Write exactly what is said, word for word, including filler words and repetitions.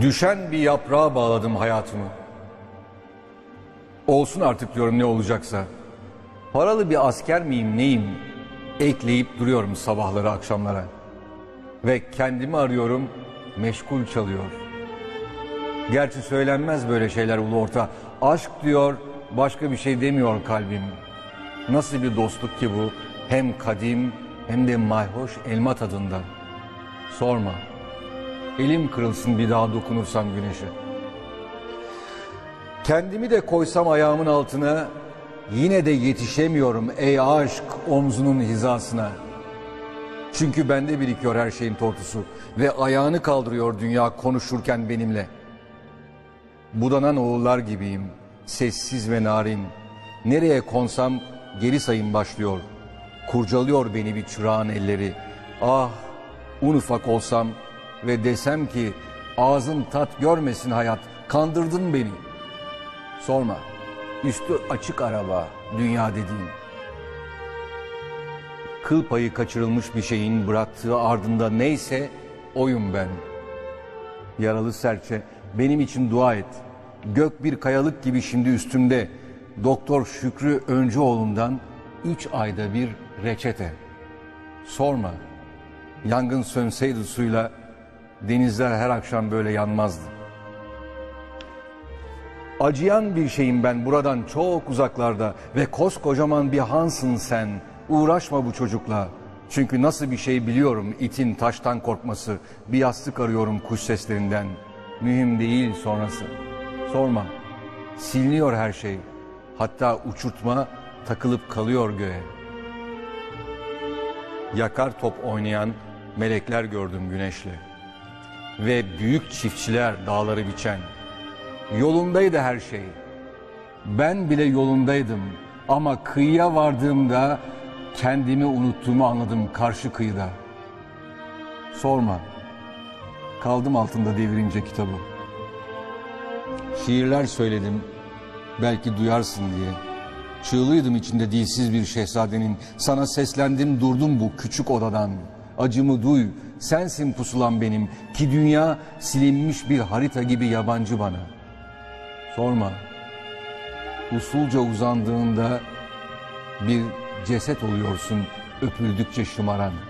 Düşen bir yaprağa bağladım hayatımı. Olsun artık diyorum ne olacaksa. Paralı bir asker miyim neyim? Ekleyip duruyorum sabahları akşamlara. Ve kendimi arıyorum, meşgul çalıyor. Gerçi söylenmez böyle şeyler ulu orta. Aşk diyor, başka bir şey demiyor kalbim. Nasıl bir dostluk ki bu? Hem kadim hem de mayhoş elma tadında. Sorma. Elim kırılsın bir daha dokunursam güneşe. Kendimi de koysam ayağımın altına, yine de yetişemiyorum ey aşk omzunun hizasına. Çünkü bende birikiyor her şeyin tortusu ve ayağını kaldırıyor dünya konuşurken benimle. Budanan oğullar gibiyim, sessiz ve narin. Nereye konsam geri sayım başlıyor. Kurcalıyor beni bir çırağın elleri. Ah, un ufak olsam ve desem ki ağzın tat görmesin hayat, kandırdın beni. Sorma, üstü açık araba dünya dediğin. Kıl payı kaçırılmış bir şeyin bıraktığı ardında neyse oyum ben. Yaralı serçe, benim için dua et. Gök bir kayalık gibi şimdi üstümde. Doktor Şükrü Öncüoğlu'ndan üç ayda bir reçete. Sorma, yangın sönseydi suyla denizler her akşam böyle yanmazdı. Acıyan bir şeyim ben buradan çok uzaklarda ve koskocaman bir hansın sen. Uğraşma bu çocukla. Çünkü nasıl bir şey biliyorum itin taştan korkması. Bir yastık arıyorum kuş seslerinden. Mühim değil sonrası. Sorma. Siliniyor her şey. Hatta uçurtma takılıp kalıyor göğe. Yakar top oynayan melekler gördüm güneşle. Ve büyük çiftçiler dağları biçen. Yolundaydı her şey. Ben bile yolundaydım. Ama kıyıya vardığımda kendimi unuttuğumu anladım karşı kıyıda. Sorma. Kaldım altında devirince kitabı. Şiirler söyledim. Belki duyarsın diye. Çığlıydım içinde dilsiz bir şehzadenin. Sana seslendim durdum bu küçük odadan. Acımı duy. Sensin pusulam benim. Ki dünya silinmiş bir harita gibi yabancı bana. Sorma. Usulca uzandığında bir ceset oluyorsun öpüldükçe şımaran.